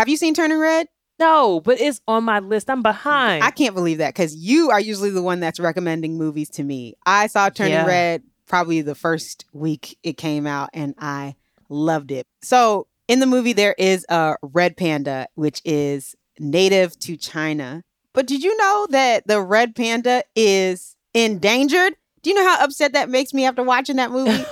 Have you seen Turning Red? No, but it's on my list. I'm behind. I can't believe that, because you are usually the one that's recommending movies to me. I saw Turning Red probably the first week it came out, and I loved it. So in the movie, there is a red panda, which is native to China. But did you know that the red panda is endangered? Do you know how upset that makes me after watching that movie?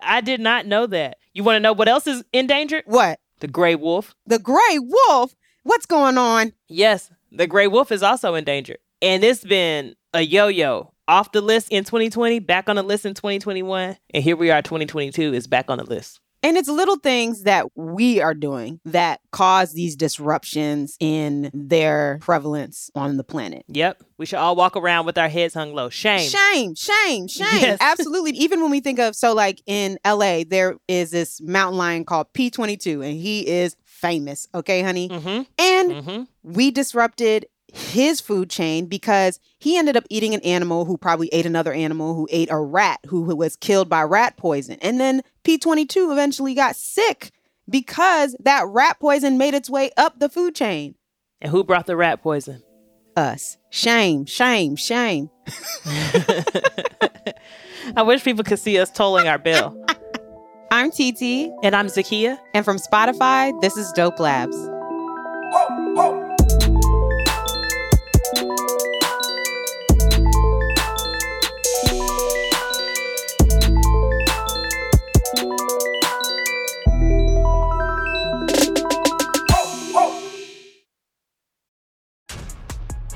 I did not know that. You want to know what else is endangered? What? The gray wolf. The gray wolf? What's going on? Yes, the gray wolf is also endangered. And it's been a yo-yo. Off the list in 2020, back on the list in 2021. And here we are, 2022 is back on the list. And it's little things that we are doing that cause these disruptions in their prevalence on the planet. Yep. We should all walk around with our heads hung low. Shame. Shame, shame, shame. Yes. Absolutely. Even when we think of, so like in LA, there is this mountain lion called P-22, and he is famous. Okay, honey? Mm-hmm. And we disrupted his food chain because he ended up eating an animal who probably ate another animal who ate a rat who was killed by rat poison. And then P-22 eventually got sick because that rat poison made its way up the food chain. And who brought the rat poison? Us. Shame, shame, shame. I wish people could see us tolling our bell. I'm TT. And I'm Zakiya. And from Spotify, this is Dope Labs.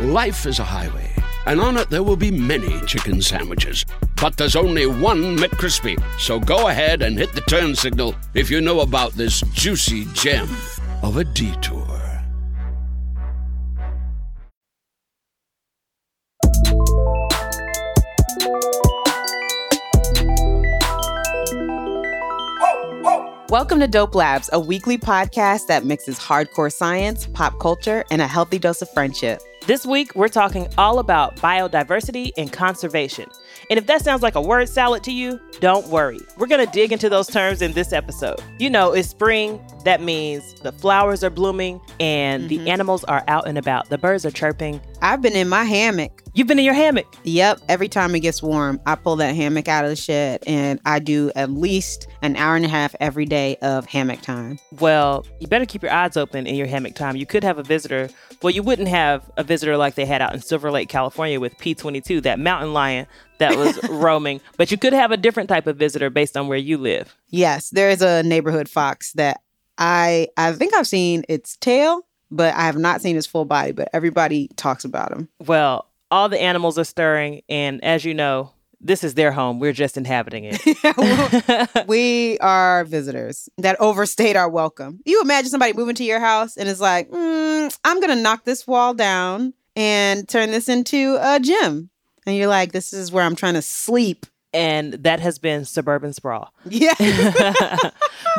Life is a highway, and on it there will be many chicken sandwiches. But there's only one McCrispy, so go ahead and hit the turn signal if you know about this juicy gem of a detour. Welcome to Dope Labs, a weekly podcast that mixes hardcore science, pop culture, and a healthy dose of friendship. This week, we're talking all about biodiversity and conservation. And if that sounds like a word salad to you, don't worry. We're going to dig into those terms in this episode. You know, it's spring. That means the flowers are blooming and the animals are out and about. The birds are chirping. I've been in my hammock. You've been in your hammock? Yep. Every time it gets warm, I pull that hammock out of the shed and I do at least an hour and a half every day of hammock time. Well, you better keep your eyes open in your hammock time. You could have a visitor. Well, you wouldn't have a visitor like they had out in Silver Lake, California with P-22, that mountain lion that was roaming. But you could have a different type of visitor based on where you live. Yes, there is a neighborhood fox that I think I've seen its tail, but I have not seen its full body. But everybody talks about him. Well, all the animals are stirring. And as you know, this is their home. We're just inhabiting it. We are visitors that overstayed our welcome. You imagine somebody moving to your house and it's like, I'm going to knock this wall down and turn this into a gym. And you're like, this is where I'm trying to sleep. And that has been suburban sprawl. Yeah.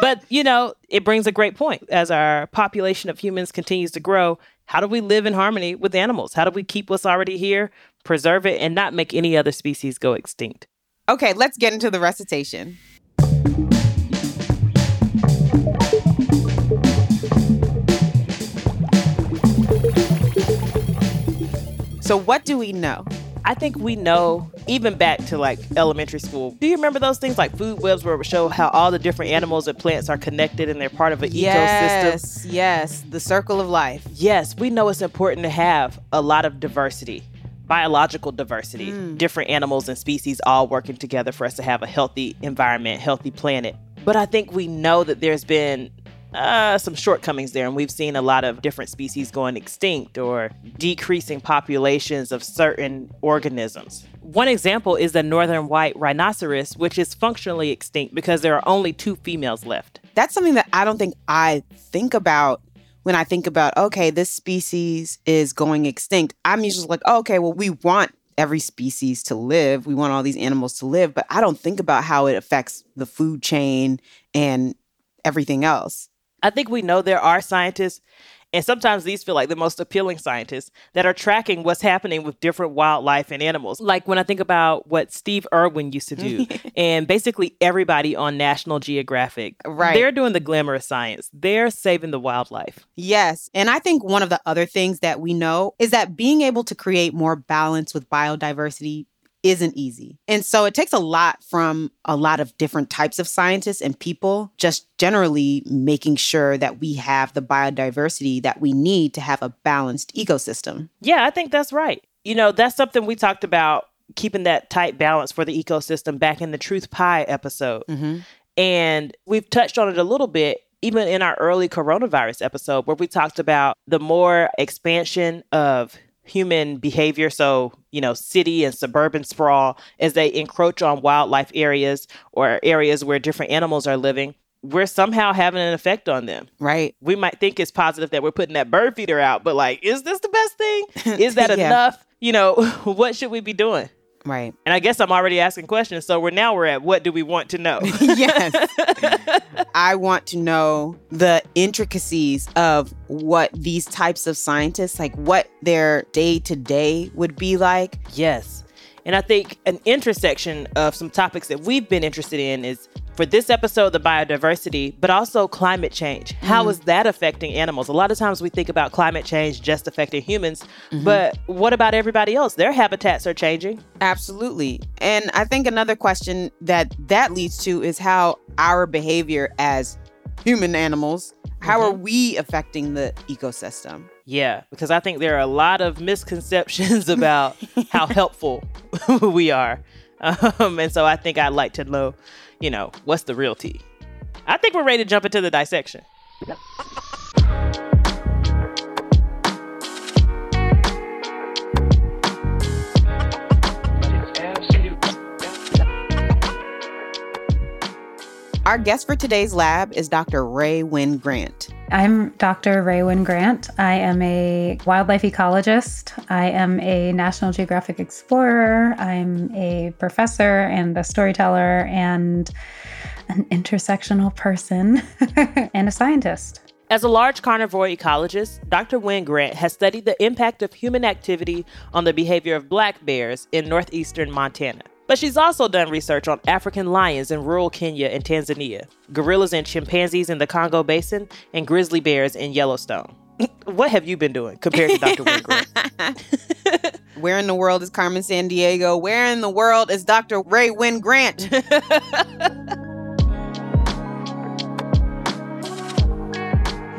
But, you know, it brings a great point. As our population of humans continues to grow, how do we live in harmony with animals? How do we keep what's already here, preserve it, and not make any other species go extinct? Okay, let's get into the recitation. So what do we know? I think we know, even back to like elementary school, do you remember those things like food webs where it would show how all the different animals and plants are connected and they're part of an ecosystem? Yes, the circle of life. Yes, we know it's important to have a lot of diversity, biological diversity, different animals and species all working together for us to have a healthy environment, healthy planet. But I think we know that there's been some shortcomings there. And we've seen a lot of different species going extinct or decreasing populations of certain organisms. One example is the northern white rhinoceros, which is functionally extinct because there are only two females left. That's something that I don't think I think about when I think about, okay, this species is going extinct, I'm usually like, oh, okay, well, we want every species to live. We want all these animals to live, but I don't think about how it affects the food chain and everything else. I think we know there are scientists, and sometimes these feel like the most appealing scientists, that are tracking what's happening with different wildlife and animals. Like when I think about what Steve Irwin used to do and basically everybody on National Geographic, right? They're doing the glamorous science. They're saving the wildlife. Yes. And I think one of the other things that we know is that being able to create more balance with biodiversity isn't easy. And so it takes a lot from a lot of different types of scientists and people, just generally making sure that we have the biodiversity that we need to have a balanced ecosystem. Yeah, I think that's right. You know, that's something we talked about, keeping that tight balance for the ecosystem back in the Truth Pie episode. Mm-hmm. And we've touched on it a little bit, even in our early coronavirus episode, where we talked about the more expansion of human behavior. So, you know, city and suburban sprawl, as they encroach on wildlife areas or areas where different animals are living, we're somehow having an effect on them. Right. We might think it's positive that we're putting that bird feeder out, but like, is this the best thing? Is that enough? You know, what should we be doing? Right. And I guess I'm already asking questions. So we're at, what do we want to know? Yes. I want to know the intricacies of what these types of scientists, like what their day to day would be like. Yes. And I think an intersection of some topics that we've been interested in is, for this episode, the biodiversity, but also climate change. How is that affecting animals? A lot of times we think about climate change just affecting humans, but what about everybody else? Their habitats are changing. Absolutely. And I think another question that leads to is how our behavior as human animals, how are we affecting the ecosystem? Yeah, because I think there are a lot of misconceptions about how helpful we are. And so I think I'd like to know, you know, what's the real tea? I think we're ready to jump into the dissection. Our guest for today's lab is Dr. Rae Wynn-Grant. I'm Dr. Rae Wynn-Grant. I am a wildlife ecologist. I am a National Geographic explorer. I'm a professor and a storyteller and an intersectional person and a scientist. As a large carnivore ecologist, Dr. Wynn-Grant has studied the impact of human activity on the behavior of black bears in northeastern Montana. But she's also done research on African lions in rural Kenya and Tanzania, gorillas and chimpanzees in the Congo Basin, and grizzly bears in Yellowstone. What have you been doing compared to Dr. Wynn-Grant? Where in the world is Carmen Sandiego? Where in the world is Dr. Rae Wynn-Grant?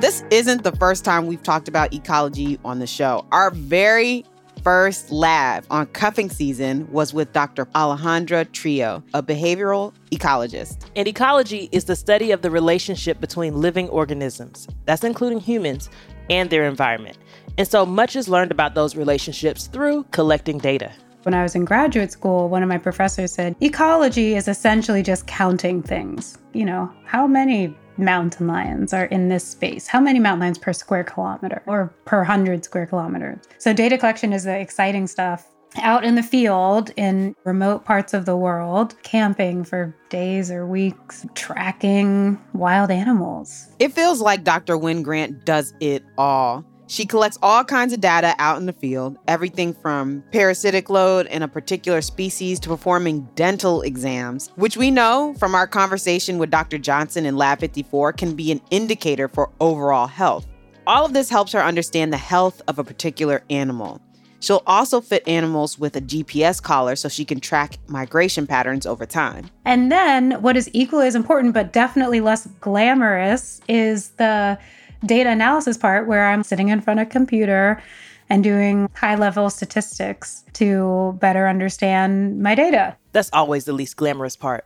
This isn't the first time we've talked about ecology on the show. Our very first lab on cuffing season was with Dr. Alejandra Trio, a behavioral ecologist. And ecology is the study of the relationship between living organisms, that's including humans, and their environment. And so much is learned about those relationships through collecting data. When I was in graduate school, one of my professors said, ecology is essentially just counting things. You know, how many mountain lions are in this space? How many mountain lions per square kilometer or per 100 square kilometers? So data collection is the exciting stuff. Out in the field, in remote parts of the world, camping for days or weeks, tracking wild animals. It feels like Dr. Wynn-Grant does it all. She collects all kinds of data out in the field, everything from parasitic load in a particular species to performing dental exams, which we know from our conversation with Dr. Johnson in Lab 54 can be an indicator for overall health. All of this helps her understand the health of a particular animal. She'll also fit animals with a GPS collar so she can track migration patterns over time. And then what is equally as important, but definitely less glamorous, is the data analysis part, where I'm sitting in front of a computer and doing high-level statistics to better understand my data. That's always the least glamorous part.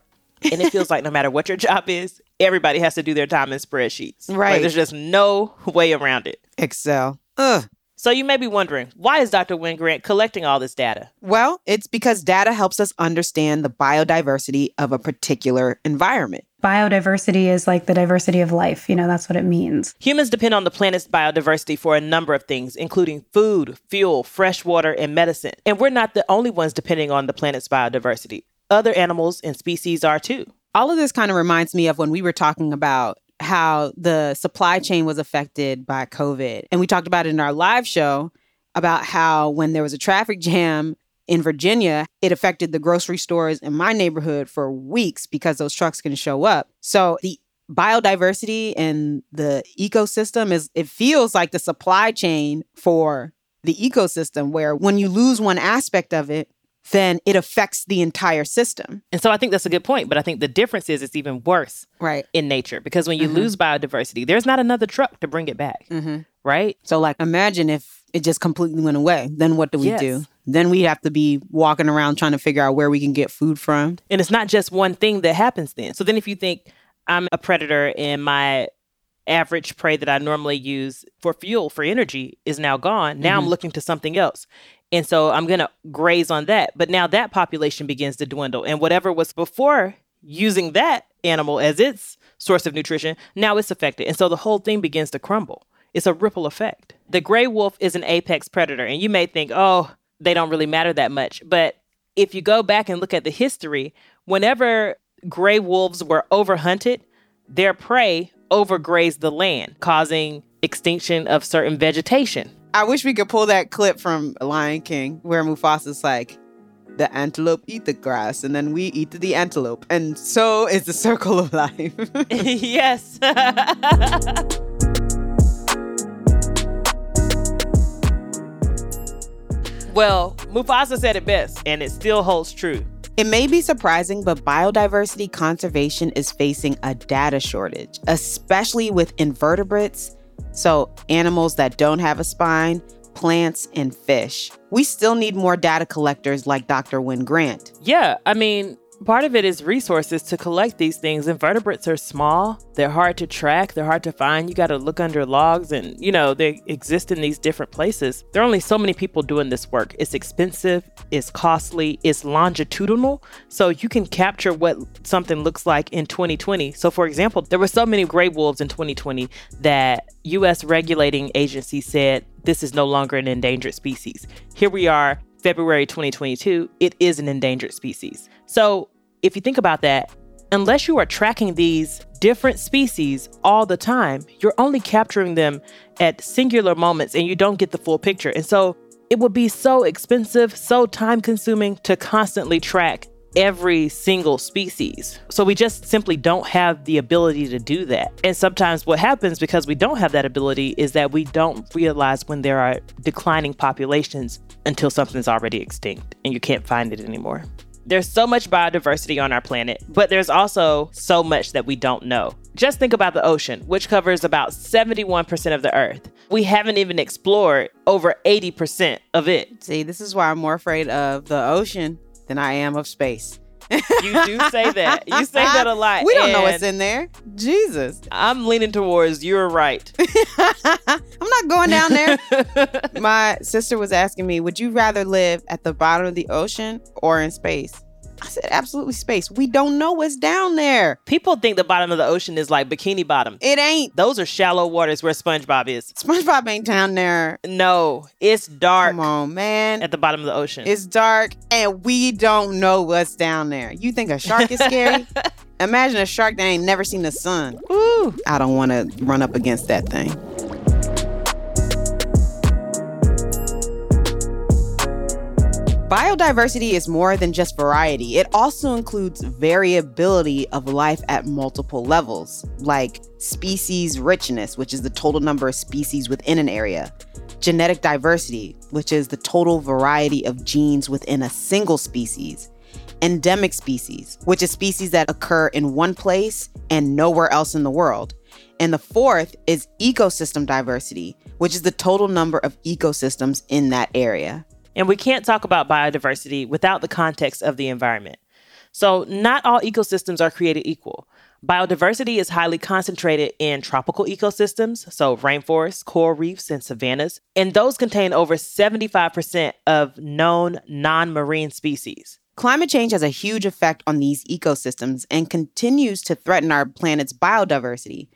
And it feels like no matter what your job is, everybody has to do their time in spreadsheets. Right. Like, there's just no way around it. Excel. Ugh. So you may be wondering, why is Dr. Wynn-Grant collecting all this data? Well, it's because data helps us understand the biodiversity of a particular environment. Biodiversity is like the diversity of life. You know, that's what it means. Humans depend on the planet's biodiversity for a number of things, including food, fuel, fresh water, and medicine. And we're not the only ones depending on the planet's biodiversity. Other animals and species are too. All of this kind of reminds me of when we were talking about how the supply chain was affected by COVID. And we talked about it in our live show about how when there was a traffic jam in Virginia, it affected the grocery stores in my neighborhood for weeks because those trucks couldn't show up. So the biodiversity and the ecosystem it feels like the supply chain for the ecosystem, where when you lose one aspect of it, then it affects the entire system. And so I think that's a good point. But I think the difference is it's even worse in nature, because when you lose biodiversity, there's not another truck to bring it back. Right? So like, imagine if it just completely went away. Then what do we do? Then we have to be walking around trying to figure out where we can get food from. And it's not just one thing that happens then. So then if you think I'm a predator and my average prey that I normally use for fuel, for energy, is now gone. Now I'm looking to something else. And so I'm going to graze on that. But now that population begins to dwindle. And whatever was before using that animal as its source of nutrition, now it's affected. And so the whole thing begins to crumble. It's a ripple effect. The gray wolf is an apex predator. And you may think, oh, they don't really matter that much. But if you go back and look at the history, whenever gray wolves were overhunted, their prey overgrazed the land, causing extinction of certain vegetation. I wish we could pull that clip from Lion King where Mufasa's like, the antelope eat the grass and then we eat the antelope. And so is the circle of life. Yes. Well, Mufasa said it best, and it still holds true. It may be surprising, but biodiversity conservation is facing a data shortage, especially with invertebrates, so animals that don't have a spine, plants, and fish. We still need more data collectors like Dr. Wynn-Grant. Yeah, I mean, part of it is resources to collect these things. Invertebrates are small. They're hard to track. They're hard to find. You got to look under logs and, you know, they exist in these different places. There are only so many people doing this work. It's expensive. It's costly. It's longitudinal. So you can capture what something looks like in 2020. So, for example, there were so many gray wolves in 2020 that U.S. regulating agencies said this is no longer an endangered species. Here we are, February 2022, it is an endangered species. So if you think about that, unless you are tracking these different species all the time, you're only capturing them at singular moments and you don't get the full picture. And so it would be so expensive, so time consuming to constantly track every single species. So we just simply don't have the ability to do that. And sometimes what happens because we don't have that ability is that we don't realize when there are declining populations until something's already extinct and you can't find it anymore. There's so much biodiversity on our planet, but there's also so much that we don't know. Just think about the ocean, which covers about 71% of the earth. We haven't even explored over 80% of it. See, this is why I'm more afraid of the ocean than I am of space. You do say that. You say that a lot. We don't know what's in there. Jesus. I'm leaning towards you're right. I'm not going down there. My sister was asking me, would you rather live at the bottom of the ocean or in space? I said, absolutely space. We don't know what's down there. People think the bottom of the ocean is like Bikini Bottom. It ain't. Those are shallow waters where SpongeBob is. SpongeBob ain't down there. No, it's dark. Come on, man. At the bottom of the ocean. It's dark and we don't know what's down there. You think a shark is scary? Imagine a shark that ain't never seen the sun. Ooh. I don't want to run up against that thing. Biodiversity is more than just variety. It also includes variability of life at multiple levels, like species richness, which is the total number of species within an area, genetic diversity, which is the total variety of genes within a single species, endemic species, which is species that occur in one place and nowhere else in the world. And the fourth is ecosystem diversity, which is the total number of ecosystems in that area. And we can't talk about biodiversity without the context of the environment. So not all ecosystems are created equal. Biodiversity is highly concentrated in tropical ecosystems, so rainforests, coral reefs, and savannas. And those contain over 75% of known non-marine species. Climate change has a huge effect on these ecosystems and continues to threaten our planet's biodiversity.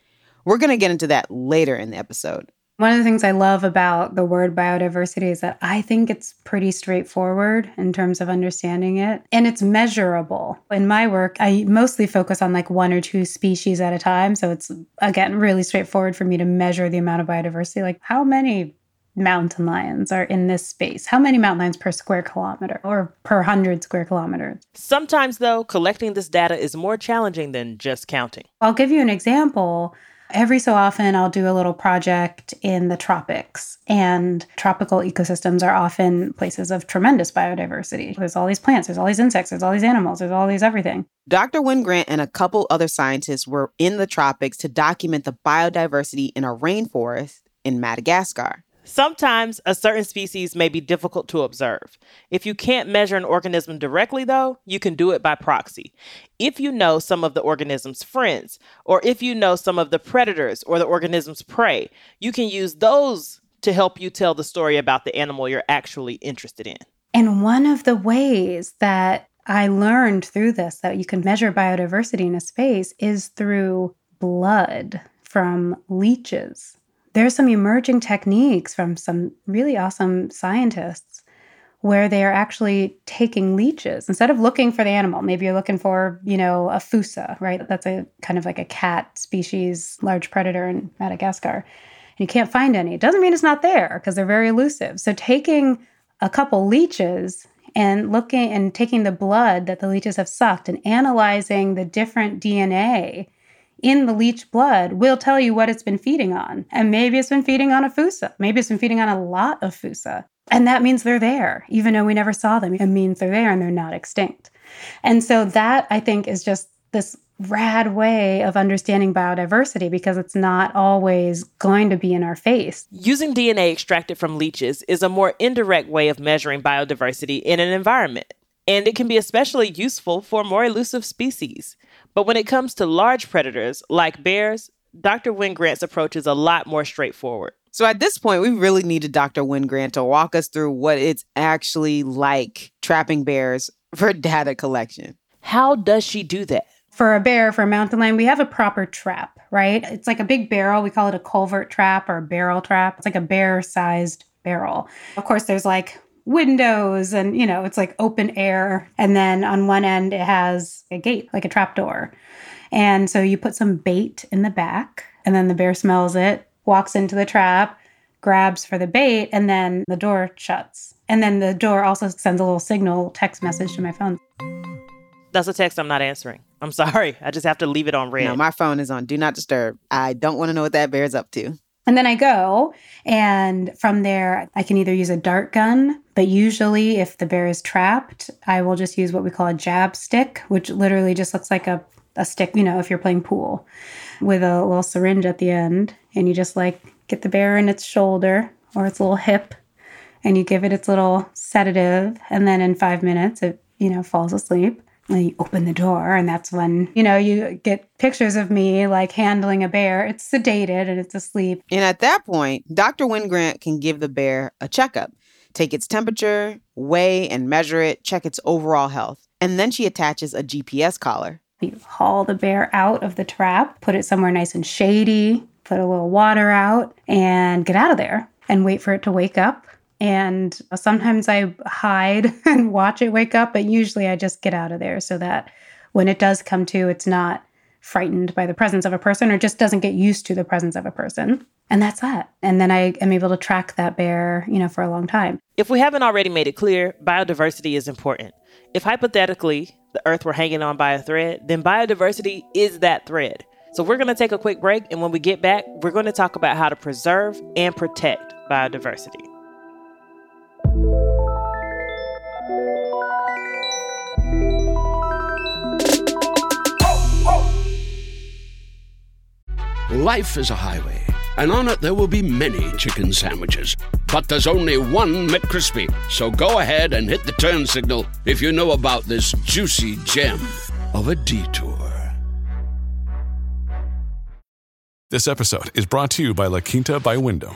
We're going to get into that later in the episode. One of the things I love about the word biodiversity is that I think it's pretty straightforward in terms of understanding it, and it's measurable. In my work, I mostly focus on like one or two species at a time. So it's, again, really straightforward for me to measure the amount of biodiversity, like how many mountain lions are in this space, how many mountain lions per square kilometer or per 100 square kilometers. Sometimes, though, collecting this data is more challenging than just counting. I'll give you an example. Every so often, I'll do a little project in the tropics, and tropical ecosystems are often places of tremendous biodiversity. There's all these plants, there's all these insects, there's all these animals, there's all these everything. Dr. Wynn-Grant and a couple other scientists were in the tropics to document the biodiversity in a rainforest in Madagascar. Sometimes a certain species may be difficult to observe. If you can't measure an organism directly, though, you can do it by proxy. If you know some of the organism's friends, or if you know some of the predators or the organism's prey, you can use those to help you tell the story about the animal you're actually interested in. And one of the ways that I learned through this that you can measure biodiversity in a space is through blood from leeches. There's some emerging techniques from some really awesome scientists where they are actually taking leeches. Instead of looking for the animal, maybe you're looking for, a fusa, right? That's a kind of like a cat species, large predator in Madagascar. And you can't find any. It doesn't mean it's not there because they're very elusive. So taking a couple leeches and looking and taking the blood that the leeches have sucked and analyzing the different DNA in the leech blood will tell you what it's been feeding on. And maybe it's been feeding on a fusa. Maybe it's been feeding on a lot of fusa. And that means they're there, even though we never saw them. It means they're there and they're not extinct. And so that, I think, is just this rad way of understanding biodiversity because it's not always going to be in our face. Using DNA extracted from leeches is a more indirect way of measuring biodiversity in an environment. And it can be especially useful for more elusive species. But when it comes to large predators like bears, Dr. Wynn-Grant's approach is a lot more straightforward. So at this point, we really needed Dr. Wynn-Grant to walk us through what it's actually like trapping bears for data collection. How does she do that? For a bear, for a mountain lion, we have a proper trap, right? It's like a big barrel. We call it a culvert trap or a barrel trap. It's like a bear-sized barrel. Of course, there's like windows and, it's like open air. And then on one end, it has a gate, like a trapdoor. And so you put some bait in the back and then the bear smells it, walks into the trap, grabs for the bait, and then the door shuts. And then the door also sends a little signal text message to my phone. That's a text I'm not answering. I'm sorry. I just have to leave it on red. No, my phone is on Do Not Disturb. I don't want to know what that bear's up to. And then I go, and from there, I can either use a dart gun, but usually if the bear is trapped, I will just use what we call a jab stick, which literally just looks like a stick, if you're playing pool, with a little syringe at the end. And you just like get the bear in its shoulder or its little hip, and you give it its little sedative. And then in 5 minutes, it, falls asleep. And you open the door, and that's when, you get pictures of me, like, handling a bear. It's sedated, and it's asleep. And at that point, Dr. Wynn-Grant can give the bear a checkup, take its temperature, weigh and measure it, check its overall health. And then she attaches a GPS collar. You haul the bear out of the trap, put it somewhere nice and shady, put a little water out, and get out of there and wait for it to wake up. And sometimes I hide and watch it wake up, but usually I just get out of there so that when it does come to, it's not frightened by the presence of a person or just doesn't get used to the presence of a person. And that's that. And then I am able to track that bear, for a long time. If we haven't already made it clear, biodiversity is important. If hypothetically the earth were hanging on by a thread, then biodiversity is that thread. So we're going to take a quick break. And when we get back, we're going to talk about how to preserve and protect biodiversity. Life is a highway, and on it there will be many chicken sandwiches. But there's only one McCrispy, so go ahead and hit the turn signal if you know about this juicy gem of a detour. This episode is brought to you by La Quinta by Wyndham.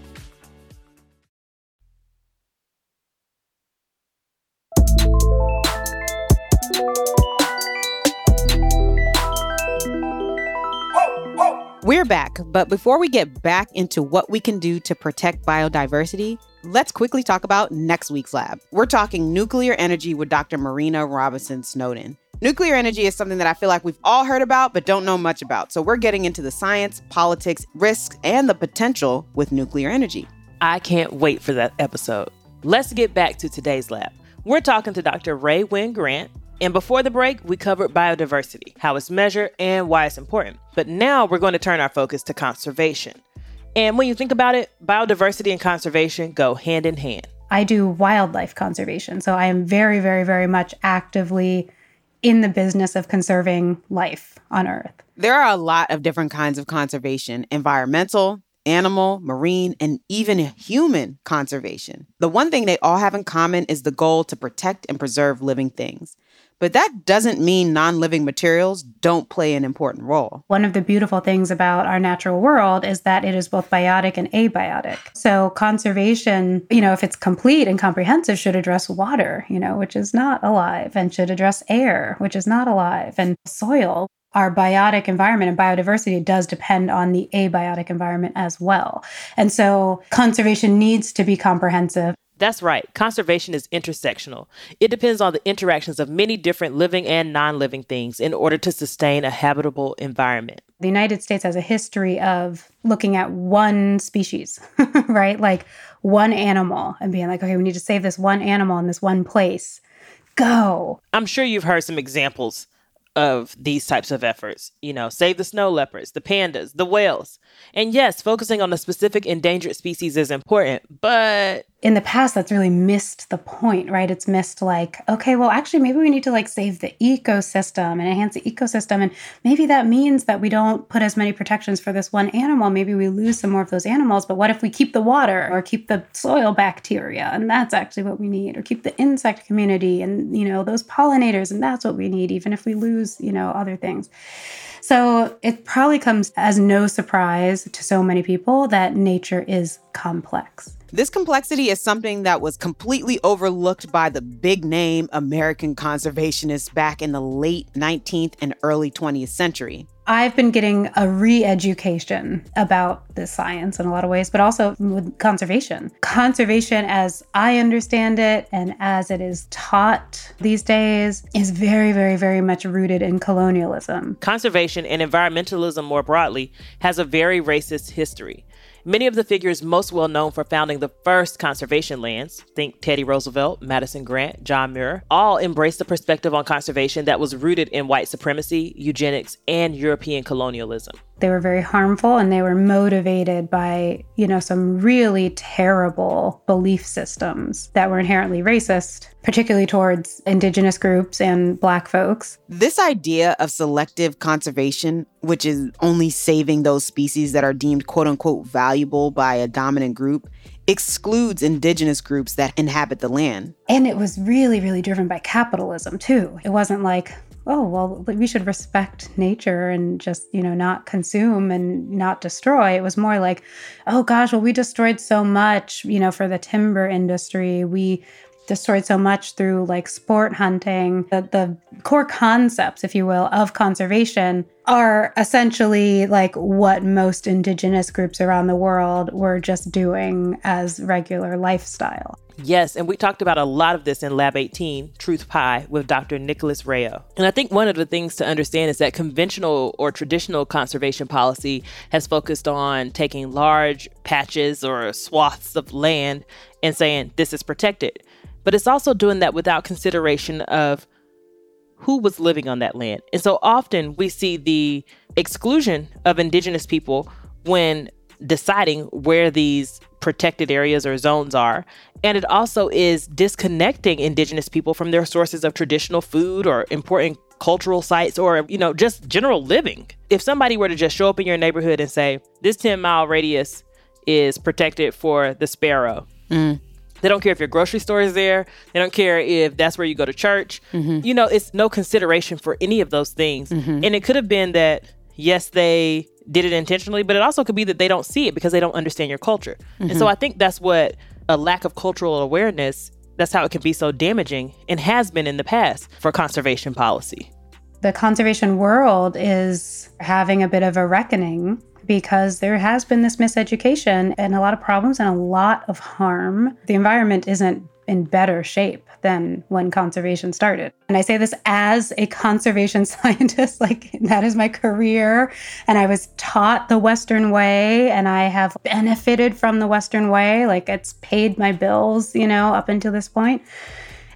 We're back, but before we get back into what we can do to protect biodiversity, let's quickly talk about next week's lab. We're talking nuclear energy with Dr. Marina Robinson Snowden. Nuclear energy is something that I feel like we've all heard about, but don't know much about. So we're getting into the science, politics, risks, and the potential with nuclear energy. I can't wait for that episode. Let's get back to today's lab. We're talking to Dr. Rae Wynn-Grant. And before the break, we covered biodiversity, how it's measured, and why it's important. But now we're going to turn our focus to conservation. And when you think about it, biodiversity and conservation go hand in hand. I do wildlife conservation, so I am very, very, very much actively in the business of conserving life on Earth. There are a lot of different kinds of conservation: environmental, animal, marine, and even human conservation. The one thing they all have in common is the goal to protect and preserve living things. But that doesn't mean non-living materials don't play an important role. One of the beautiful things about our natural world is that it is both biotic and abiotic. So conservation, if it's complete and comprehensive, should address water, which is not alive, and should address air, which is not alive, and soil. Our biotic environment and biodiversity does depend on the abiotic environment as well. And so conservation needs to be comprehensive. That's right. Conservation is intersectional. It depends on the interactions of many different living and non-living things in order to sustain a habitable environment. The United States has a history of looking at one species, right? Like one animal and being like, okay, we need to save this one animal in this one place. Go. I'm sure you've heard some examples of these types of efforts, save the snow leopards, the pandas, the whales. And yes, focusing on a specific endangered species is important, but in the past, that's really missed the point, right? It's missed maybe we need to save the ecosystem and enhance the ecosystem. And maybe that means that we don't put as many protections for this one animal. Maybe we lose some more of those animals. But what if we keep the water or keep the soil bacteria? And that's actually what we need. Or keep the insect community and, those pollinators. And that's what we need, even if we lose, other things. So it probably comes as no surprise to so many people that nature is complex. This complexity is something that was completely overlooked by the big name American conservationists back in the late 19th and early 20th century. I've been getting a re-education about the science in a lot of ways, but also with conservation. Conservation, as I understand it and as it is taught these days, is very, very, very much rooted in colonialism. Conservation and environmentalism more broadly has a very racist history. Many of the figures most well known for founding the first conservation lands, think Teddy Roosevelt, Madison Grant, John Muir, all embraced a perspective on conservation that was rooted in white supremacy, eugenics, and European colonialism. They were very harmful, and they were motivated by, some really terrible belief systems that were inherently racist, particularly towards indigenous groups and Black folks. This idea of selective conservation, which is only saving those species that are deemed quote unquote valuable by a dominant group, excludes indigenous groups that inhabit the land. And it was really, really driven by capitalism too. It wasn't like, oh, well, we should respect nature and just, not consume and not destroy. It was more like, oh gosh, well, we destroyed so much, for the timber industry. We destroyed so much through sport hunting. The core concepts, if you will, of conservation are essentially what most indigenous groups around the world were just doing as regular lifestyle. Yes, and we talked about a lot of this in Lab 18, Truth Pie, with Dr. Nicholas Rayo. And I think one of the things to understand is that conventional or traditional conservation policy has focused on taking large patches or swaths of land and saying, this is protected. But it's also doing that without consideration of who was living on that land. And so often we see the exclusion of indigenous people when deciding where these protected areas or zones are. And it also is disconnecting Indigenous people from their sources of traditional food or important cultural sites or, you know, just general living. If somebody were to just show up in your neighborhood and say, this 10-mile radius is protected for the sparrow. Mm. They don't care if your grocery store is there. They don't care if that's where you go to church. Mm-hmm. You know, it's no consideration for any of those things. Mm-hmm. And it could have been that, yes, they did it intentionally, but it also could be that they don't see it because they don't understand your culture. Mm-hmm. And so I think that's what a lack of cultural awareness, that's how it can be so damaging and has been in the past for conservation policy. The conservation world is having a bit of a reckoning because there has been this miseducation and a lot of problems and a lot of harm. The environment isn't in better shape than when conservation started. And I say this as a conservation scientist, like that is my career. And I was taught the Western way and I have benefited from the Western way. Like it's paid my bills, you know, up until this point.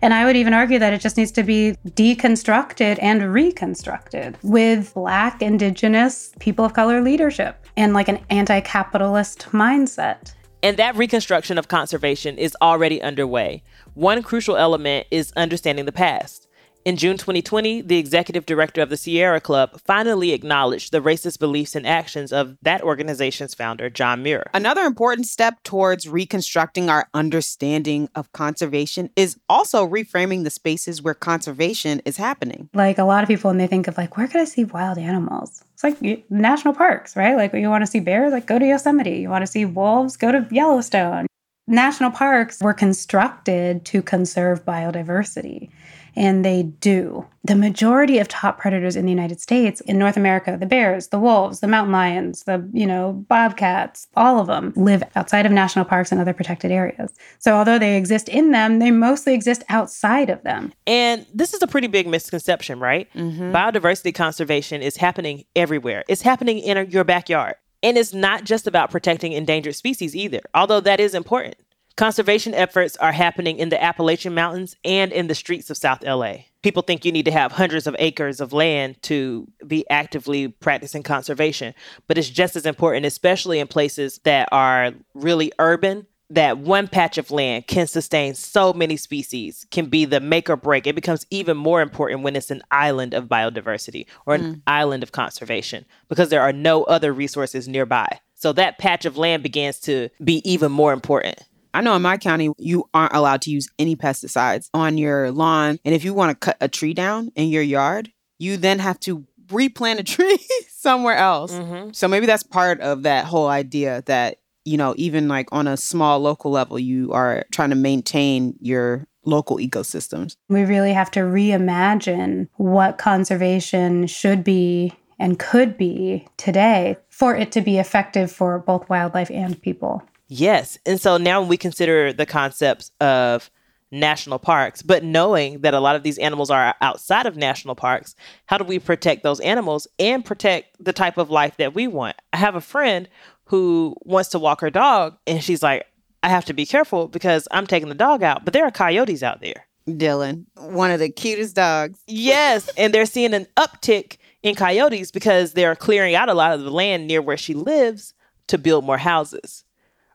And I would even argue that it just needs to be deconstructed and reconstructed with Black, Indigenous, people of color leadership and like an anti-capitalist mindset. And that reconstruction of conservation is already underway. One crucial element is understanding the past. In June 2020, the executive director of the Sierra Club finally acknowledged the racist beliefs and actions of that organization's founder, John Muir. Another important step towards reconstructing our understanding of conservation is also reframing the spaces where conservation is happening. Like a lot of people, when they think of like, where could I see wild animals? It's like national parks, right? Like you want to see bears, like go to Yosemite. You want to see wolves, go to Yellowstone. National parks were constructed to conserve biodiversity. And they do. The majority of top predators in the United States, in North America, the bears, the wolves, the mountain lions, the, you know, bobcats, all of them live outside of national parks and other protected areas. So although they exist in them, they mostly exist outside of them. And this is a pretty big misconception, right? Mm-hmm. Biodiversity conservation is happening everywhere. It's happening in your backyard. And it's not just about protecting endangered species either, although that is important. Conservation efforts are happening in the Appalachian Mountains and in the streets of South LA. People think you need to have hundreds of acres of land to be actively practicing conservation, but it's just as important, especially in places that are really urban, that one patch of land can sustain so many species, can be the make or break. It becomes even more important when it's an island of biodiversity or an island of conservation because there are no other resources nearby. So that patch of land begins to be even more important. I know in my county, you aren't allowed to use any pesticides on your lawn. And if you want to cut a tree down in your yard, you then have to replant a tree somewhere else. Mm-hmm. So maybe that's part of that whole idea that, you know, even like on a small local level, you are trying to maintain your local ecosystems. We really have to reimagine what conservation should be and could be today for it to be effective for both wildlife and people. Yes. And so now we consider the concepts of national parks, but knowing that a lot of these animals are outside of national parks, how do we protect those animals and protect the type of life that we want? I have a friend who wants to walk her dog and she's like, I have to be careful because I'm taking the dog out, but there are coyotes out there. Dylan, one of the cutest dogs. Yes. And they're seeing an uptick in coyotes because they're clearing out a lot of the land near where she lives to build more houses.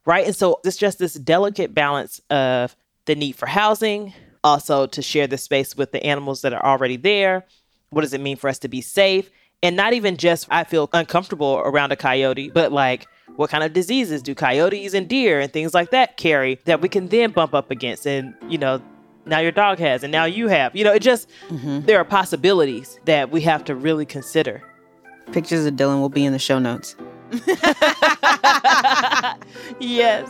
Right. And so it's just this delicate balance of the need for housing, also to share the space with the animals that are already there. What does it mean for us to be safe? And not even just I feel uncomfortable around a coyote, but like what kind of diseases do coyotes and deer and things like that carry that we can then bump up against? And, you know, now your dog has and now you have, you know, it just there are possibilities that we have to really consider. Pictures of Dylan will be in the show notes. Yes.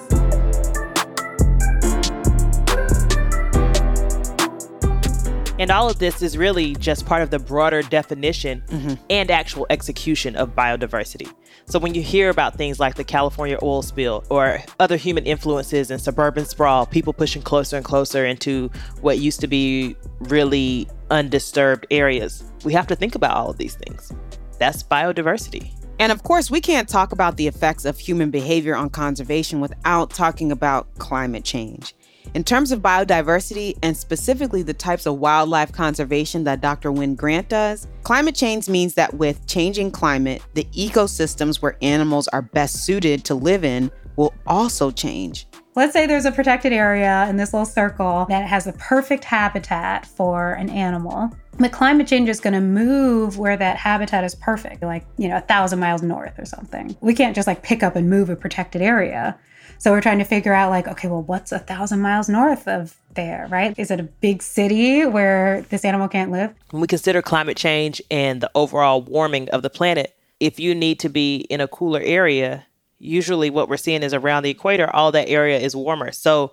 And all of this is really just part of the broader definition and actual execution of biodiversity. So when you hear about things like the California oil spill or other human influences and suburban sprawl, people pushing closer and closer into what used to be really undisturbed areas, we have to think about all of these things. That's biodiversity. And of course, we can't talk about the effects of human behavior on conservation without talking about climate change. In terms of biodiversity and specifically the types of wildlife conservation that Dr. Wynn-Grant does, climate change means that with changing climate, the ecosystems where animals are best suited to live in will also change. Let's say there's a protected area in this little circle that has the perfect habitat for an animal. But climate change is going to move where that habitat is perfect, like, 1,000 miles north or something. We can't just pick up and move a protected area. So we're trying to figure out what's 1,000 miles north of there, right? Is it a big city where this animal can't live? When we consider climate change and the overall warming of the planet, if you need to be in a cooler area, usually what we're seeing is around the equator, all that area is warmer. So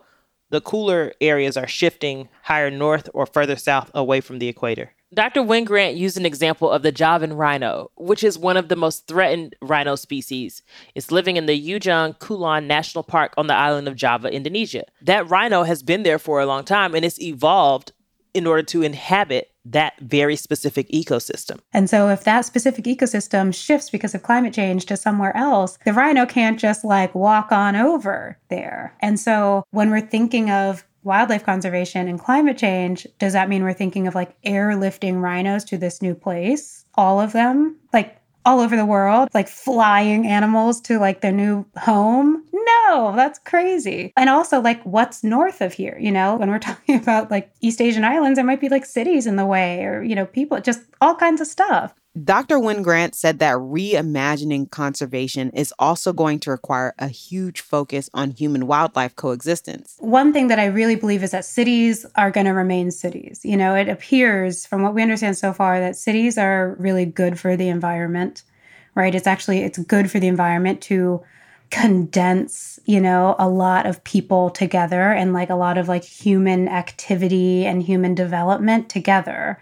the cooler areas are shifting higher north or further south away from the equator. Dr. Wynn-Grant used an example of the Javan rhino, which is one of the most threatened rhino species. It's living in the Ujung Kulon National Park on the island of Java, Indonesia. That rhino has been there for a long time, and it's evolved in order to inhabit that very specific ecosystem. And so if that specific ecosystem shifts because of climate change to somewhere else, the rhino can't just walk on over there. And so when we're thinking of wildlife conservation and climate change, does that mean we're thinking of airlifting rhinos to this new place? All of them? All over the world, flying animals to their new home? No, that's crazy. And also what's north of here? When we're talking about East Asian islands, there might be cities in the way or, people, just all kinds of stuff. Dr. Wynn-Grant said that reimagining conservation is also going to require a huge focus on human-wildlife coexistence. One thing that I really believe is that cities are going to remain cities. It appears from what we understand so far that cities are really good for the environment, right? It's good for the environment to condense, a lot of people together and a lot of human activity and human development together.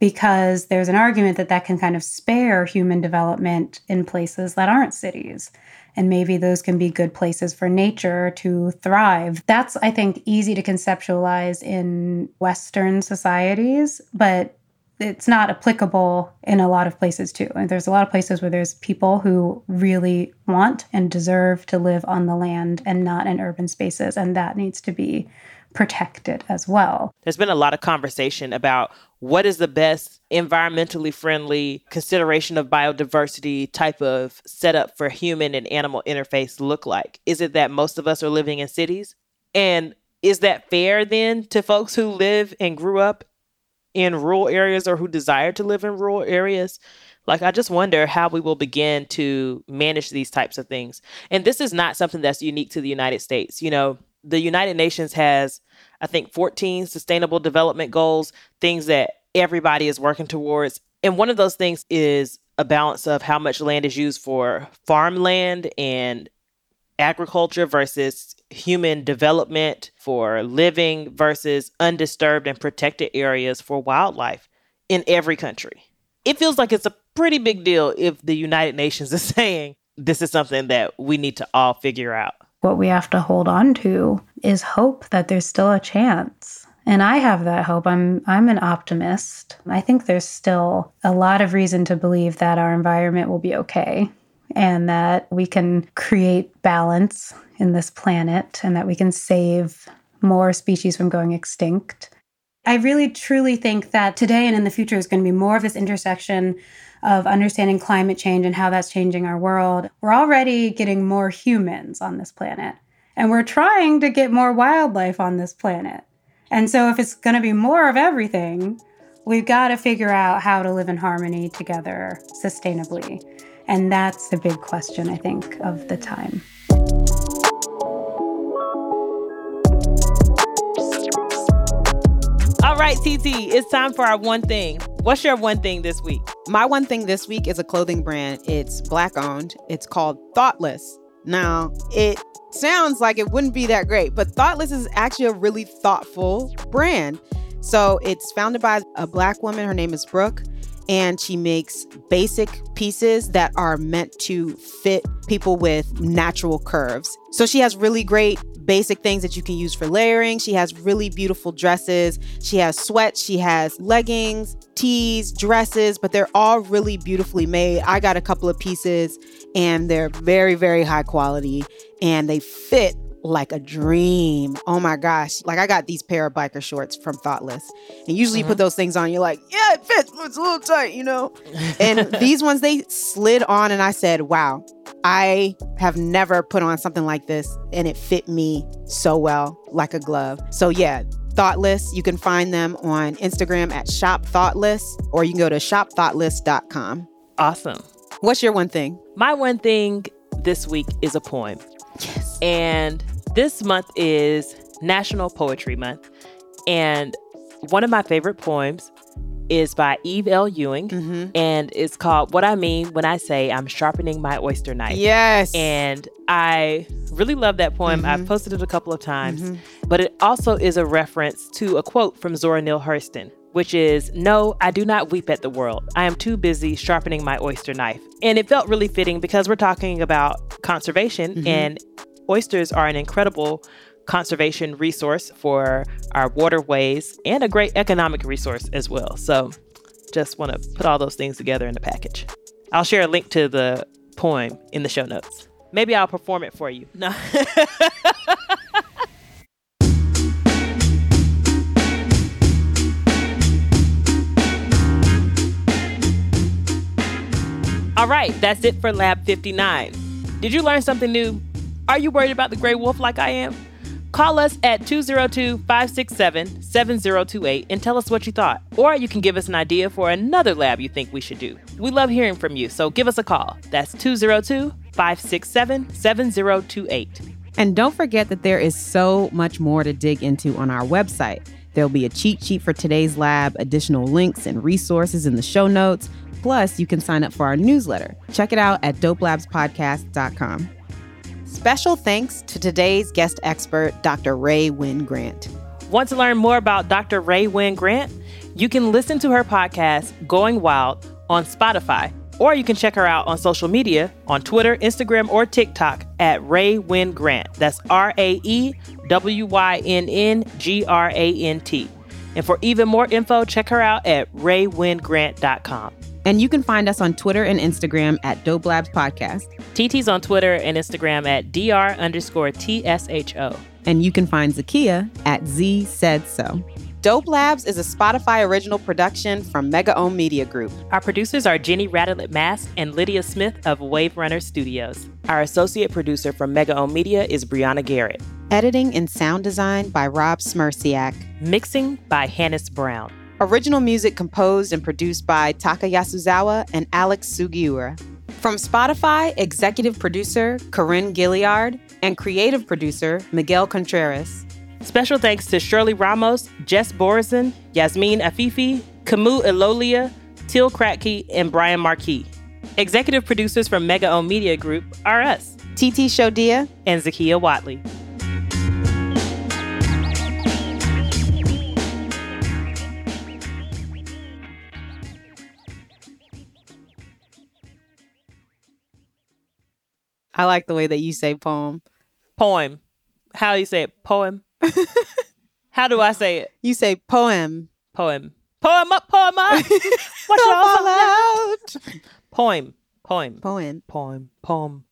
Because there's an argument that can kind of spare human development in places that aren't cities. And maybe those can be good places for nature to thrive. That's, I think, easy to conceptualize in Western societies, but it's not applicable in a lot of places too. And there's a lot of places where there's people who really want and deserve to live on the land and not in urban spaces. And that needs to be protected as well. There's been a lot of conversation about what is the best environmentally friendly consideration of biodiversity type of setup for human and animal interface look like. Is it that most of us are living in cities? And is that fair then to folks who live and grew up in rural areas or who desire to live in rural areas? I just wonder how we will begin to manage these types of things. And this is not something that's unique to the United States. The United Nations has, I think, 14 sustainable development goals, things that everybody is working towards. And one of those things is a balance of how much land is used for farmland and agriculture versus human development, for living versus undisturbed and protected areas for wildlife in every country. It feels like it's a pretty big deal if the United Nations is saying this is something that we need to all figure out. What we have to hold on to is hope that there's still a chance. And I have that hope. I'm an optimist. I think there's still a lot of reason to believe that our environment will be okay and that we can create balance in this planet and that we can save more species from going extinct. I really truly think that today and in the future is going to be more of this intersection of understanding climate change and how that's changing our world. We're already getting more humans on this planet, and we're trying to get more wildlife on this planet. And so if it's going to be more of everything, we've got to figure out how to live in harmony together sustainably. And that's the big question, I think, of the time. All right, TT, it's time for our one thing. What's your one thing this week? My one thing this week is a clothing brand. It's Black-owned. It's called Thoughtless. Now, it sounds like it wouldn't be that great, but Thoughtless is actually a really thoughtful brand. So it's founded by a Black woman. Her name is Brooke, and she makes basic pieces that are meant to fit people with natural curves. So she has really great basic things that you can use for layering. She has really beautiful dresses. She has sweats. She has leggings, tees, dresses, but they're all really beautifully made. I got a couple of pieces and they're very, very high quality and they fit like a dream. Oh my gosh. I got these pair of biker shorts from Thoughtless. And usually you put those things on, you're like, yeah, it fits, but it's a little tight, And these ones, they slid on and I said, wow, I have never put on something like this and it fit me so well, like a glove. So yeah, Thoughtless, you can find them on Instagram at Shop Thoughtless, or you can go to ShopThoughtless.com. Awesome. What's your one thing? My one thing this week is a poem. Yes. And this month is National Poetry Month. And one of my favorite poems is by Eve L. Ewing, and it's called What I Mean When I Say I'm Sharpening My Oyster Knife. Yes. And I really love that poem. I've posted it a couple of times, but it also is a reference to a quote from Zora Neale Hurston, which is, "No, I do not weep at the world. I am too busy sharpening my oyster knife." And it felt really fitting because we're talking about conservation, and oysters are an incredible conservation resource for our waterways and a great economic resource as well. So just want to put all those things together in a package. I'll share a link to the poem in the show notes. Maybe I'll perform it for you. No. All right, that's it for Lab 59. Did you learn something new? Are you worried about the gray wolf like I am? Call us at 202-567-7028 and tell us what you thought. Or you can give us an idea for another lab you think we should do. We love hearing from you, so give us a call. That's 202-567-7028. And don't forget that there is so much more to dig into on our website. There'll be a cheat sheet for today's lab, additional links and resources in the show notes. Plus, you can sign up for our newsletter. Check it out at DopeLabsPodcast.com. Special thanks to today's guest expert, Dr. Rae Wynn-Grant. Want to learn more about Dr. Rae Wynn-Grant? You can listen to her podcast, Going Wild, on Spotify, or you can check her out on social media on Twitter, Instagram, or TikTok at RaeWynnGrant. That's RaeWynnGrant. And for even more info, check her out at RaeWynnGrant.com. And you can find us on Twitter and Instagram at Dope Labs Podcast. TT's on Twitter and Instagram at DR_TSHO. And you can find Zakiya at Z Said So. Dope Labs is a Spotify original production from Mega Ohm Media Group. Our producers are Jenny Radelet-Mast and Lydia Smith of Wave Runner Studios. Our associate producer from Mega Ohm Media is Brianna Garrett. Editing and sound design by Rob Smersiak. Mixing by Hannes Brown. Original music composed and produced by Taka Yasuzawa and Alex Sugiura. From Spotify, executive producer Corinne Gilliard and creative producer Miguel Contreras. Special thanks to Shirley Ramos, Jess Borison, Yasmin Afifi, Camus Elolia, Till Kratke, and Brian Marquis. Executive producers from Mega Ohm Media Group are us, TT Shodia and Zakiya Watley. I like the way that you say poem. Poem. How do you say it? Poem. How do I say it? You say poem. Poem. Poem up, poem up. Watch it all out. Poem. Poem. Poem. Poem. Poem.